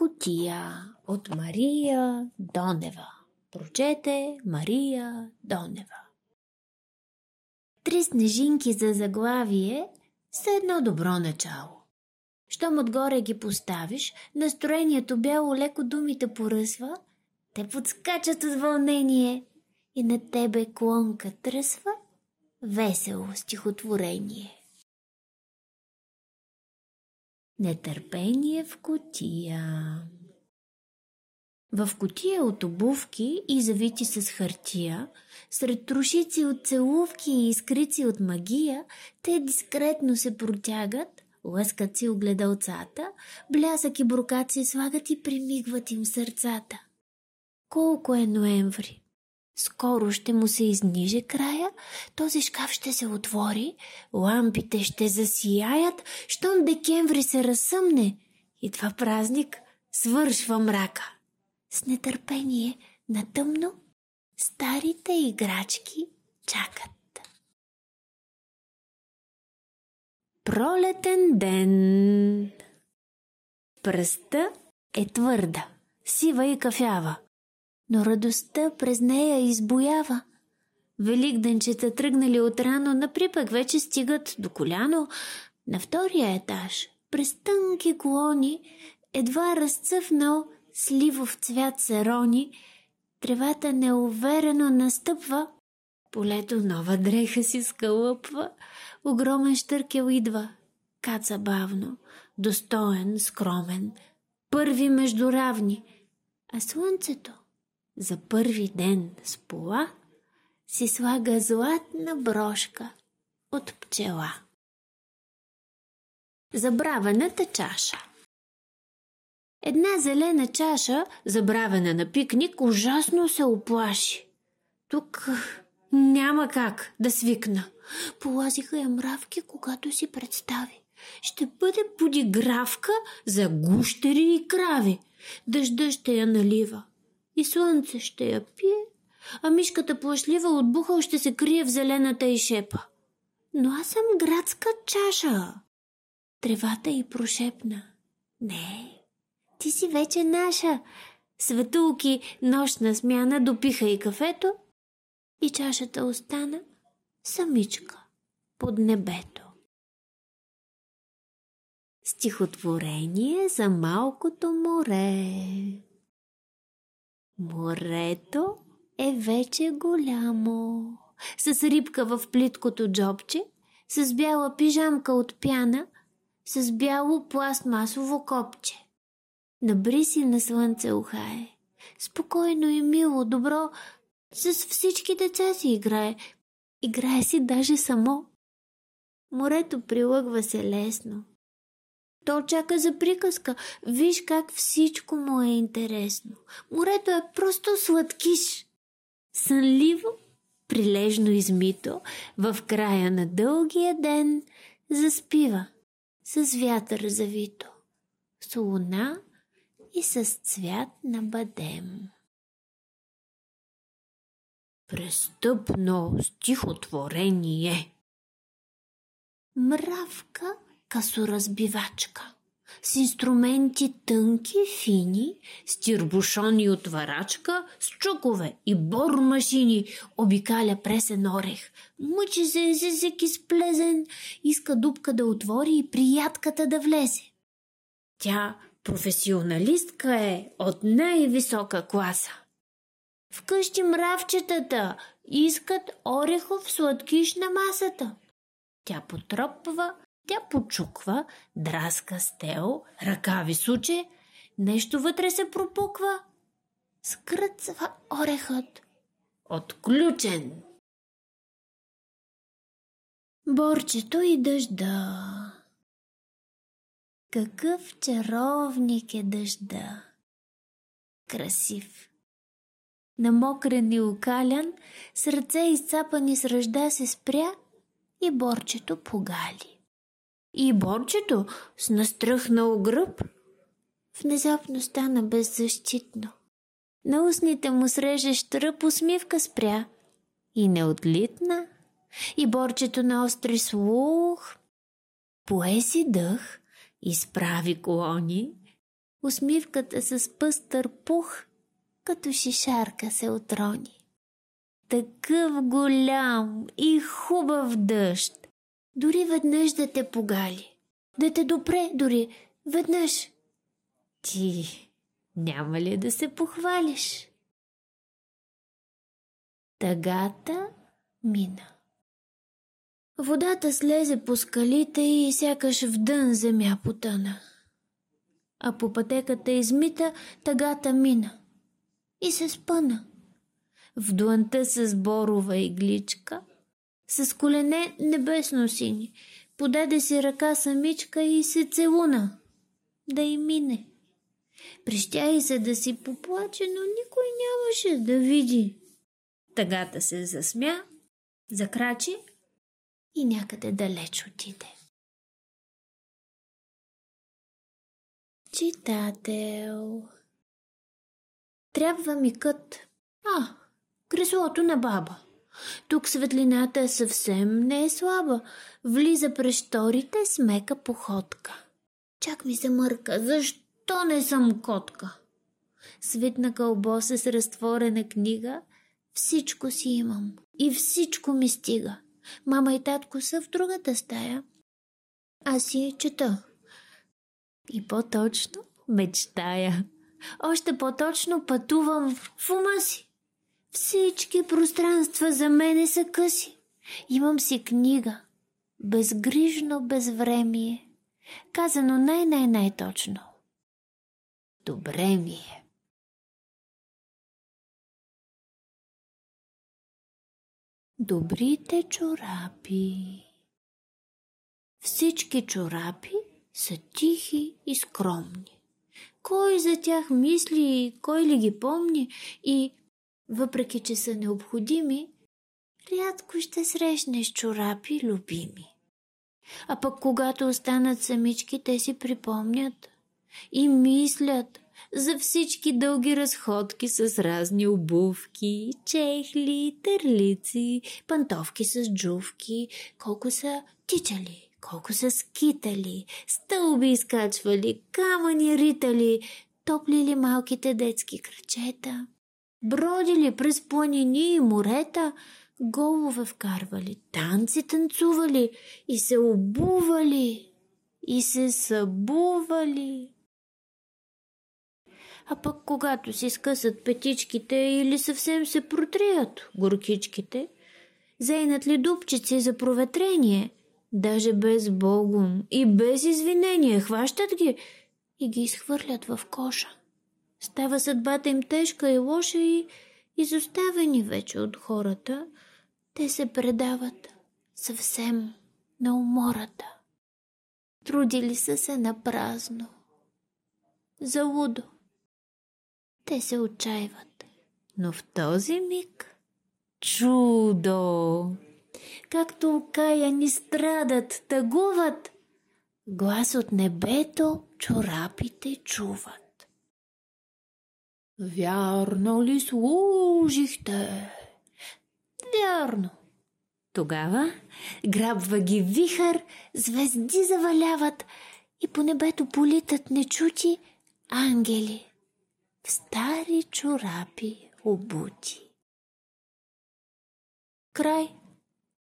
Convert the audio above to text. кутия от Мария Донева. Прочете Мария Донева. Три снежинки за заглавие са едно добро начало. Щом отгоре ги поставиш, настроението бяло леко думите поръсва, те подскачат от вълнение и на тебе клонка тръсва весело стихотворение. Нетърпение в кутия. В кутия от обувки и завити с хартия, сред трошици от целувки и искрици от магия, те дискретно се протягат, лъскат си огледалцата, блясък и брокаци слагат и примигват им сърцата. Колко е ноември! Скоро ще му се изниже края, този шкаф ще се отвори, лампите ще засияят, щом декември се разсъмне и това празник свършва мрака. С нетърпение на тъмно старите играчки чакат. Пролетен ден. Пръста е твърда, сива и кафява, но радостта през нея избоява. Великденчета тръгнали отрано, наприпък вече стигат до коляно. На втория етаж, през тънки колони, едва разцъфнал сливов цвят се рони, тревата неуверено настъпва, полето нова дреха си скълъпва, огромен щъркел идва, каца бавно, достоен, скромен, първи между равни, а слънцето за първи ден с пола си слага златна брошка от пчела. Забравената чаша. Една зелена чаша, забравена на пикник, ужасно се оплаши. Тук няма как да свикна. Полазиха я мравки, когато си представи. Ще бъде подигравка за гущери и крави. Дъжда ще я налива и слънце ще я пие, а мишката плашлива от бухал ще се крие в зелената й шепа. Но аз съм градска чаша. Тревата й прошепна: не, ти си вече наша. Светулки, нощна смяна, допиха и кафето и чашата остана самичка под небето. Стихотворение за малкото море. Морето е вече голямо, с рибка в плиткото джобче, с бяла пижамка от пяна, с бяло пластмасово копче. На бриз и на слънце ухае, спокойно и мило, добро, с всички деца си играе, играе си даже само. Морето прилъгва се лесно, то чака за приказка, виж как всичко му е интересно. Морето е просто сладкиш, сънливо, прилежно измито, в края на дългия ден заспива с вятър завито, с луна и с цвят на бадем. Престъпно стихотворение. Мравка късоразбивачка, с инструменти тънки, фини, с тирбушони отварачка, с чукове и бормашини, обикаля пресен орех, мъчи се с език изплезен, иска дупка да отвори и приядката да влезе. Тя професионалистка е от най-висока класа. Вкъщи мравчетата искат орехов сладкиш на масата. Тя потропва, тя почуква, драска стел, ръкави суче, нещо вътре се пропуква. Скръцва орехът. Отключен. Борчето и дъжда. Какъв чаровник е дъжда! Красив! Намокрен и окалян, с ръце изцапани с ръжда се спря и борчето погали. И борчето с настръхнал гръб внезапно стана беззащитно. На устните му срежещ ръб усмивка спря и не отлитна. И борчето наостри слух, пое си дъх, изправи колони, усмивката с пъстър пух, като шишарка се отрони. Такъв голям и хубав дъжд, дори веднъж да те погали, да те допре дори веднъж. Ти няма ли да се похвалиш? Тъгата мина. Водата слезе по скалите и сякаш в дън земя потъна. А по пътеката измита тъгата мина и се спъна. В длънта с борова игличка, с колене небесно сини, подаде си ръка самичка и се целуна да й мине. Прищя и се да си поплаче, но никой нямаше да види. Тъгата се засмя, закрачи и някъде далеч отиде. Читател, трябва ми кът. Креслото на баба. Тук светлината съвсем не е слаба. Влиза през шторите с мека походка. Чак ми се мърка, защо не съм котка? Свитна кълбоса с разтворена книга. Всичко си имам и всичко ми стига. Мама и татко са в другата стая. Аз си чета. И по-точно мечтая. Още по-точно пътувам в ума си. Всички пространства за мене са къси. Имам си книга. Безгрижно безвремие. Казано най-най-най-точно. Добре ми е. Добрите чорапи. Всички чорапи са тихи и скромни. Кой за тях мисли, кой ли ги помни и, въпреки че са необходими, рядко ще срещнеш чорапи любими. А пък когато останат самички, те си припомнят и мислят за всички дълги разходки с разни обувки, чехли, терлици, пантовки с джувки, колко са тичали. Колко са скитали, стълби изкачвали, камъни ритали, топлили малките детски крачета, бродили през планини и морета, голове вкарвали, танци танцували и се обували и се събували. А пък когато си скъсат петичките или съвсем се протрият горкичките, заинат ли дупчици за проветрение, даже без богом и без извинение хващат ги и ги изхвърлят в коша. Става съдбата им тежка и лоша и изоставени вече от хората, те се предават съвсем на умората. Трудили са се напразно. Залудо. Те се отчаиват. Но в този миг чудо! Както окаяни страдат, тъгуват, глас от небето чорапите чуват. Вярно ли служихте? Вярно. Тогава грабва ги вихър, звезди заваляват и по небето политат нечути ангели в стари чорапи обути. Край.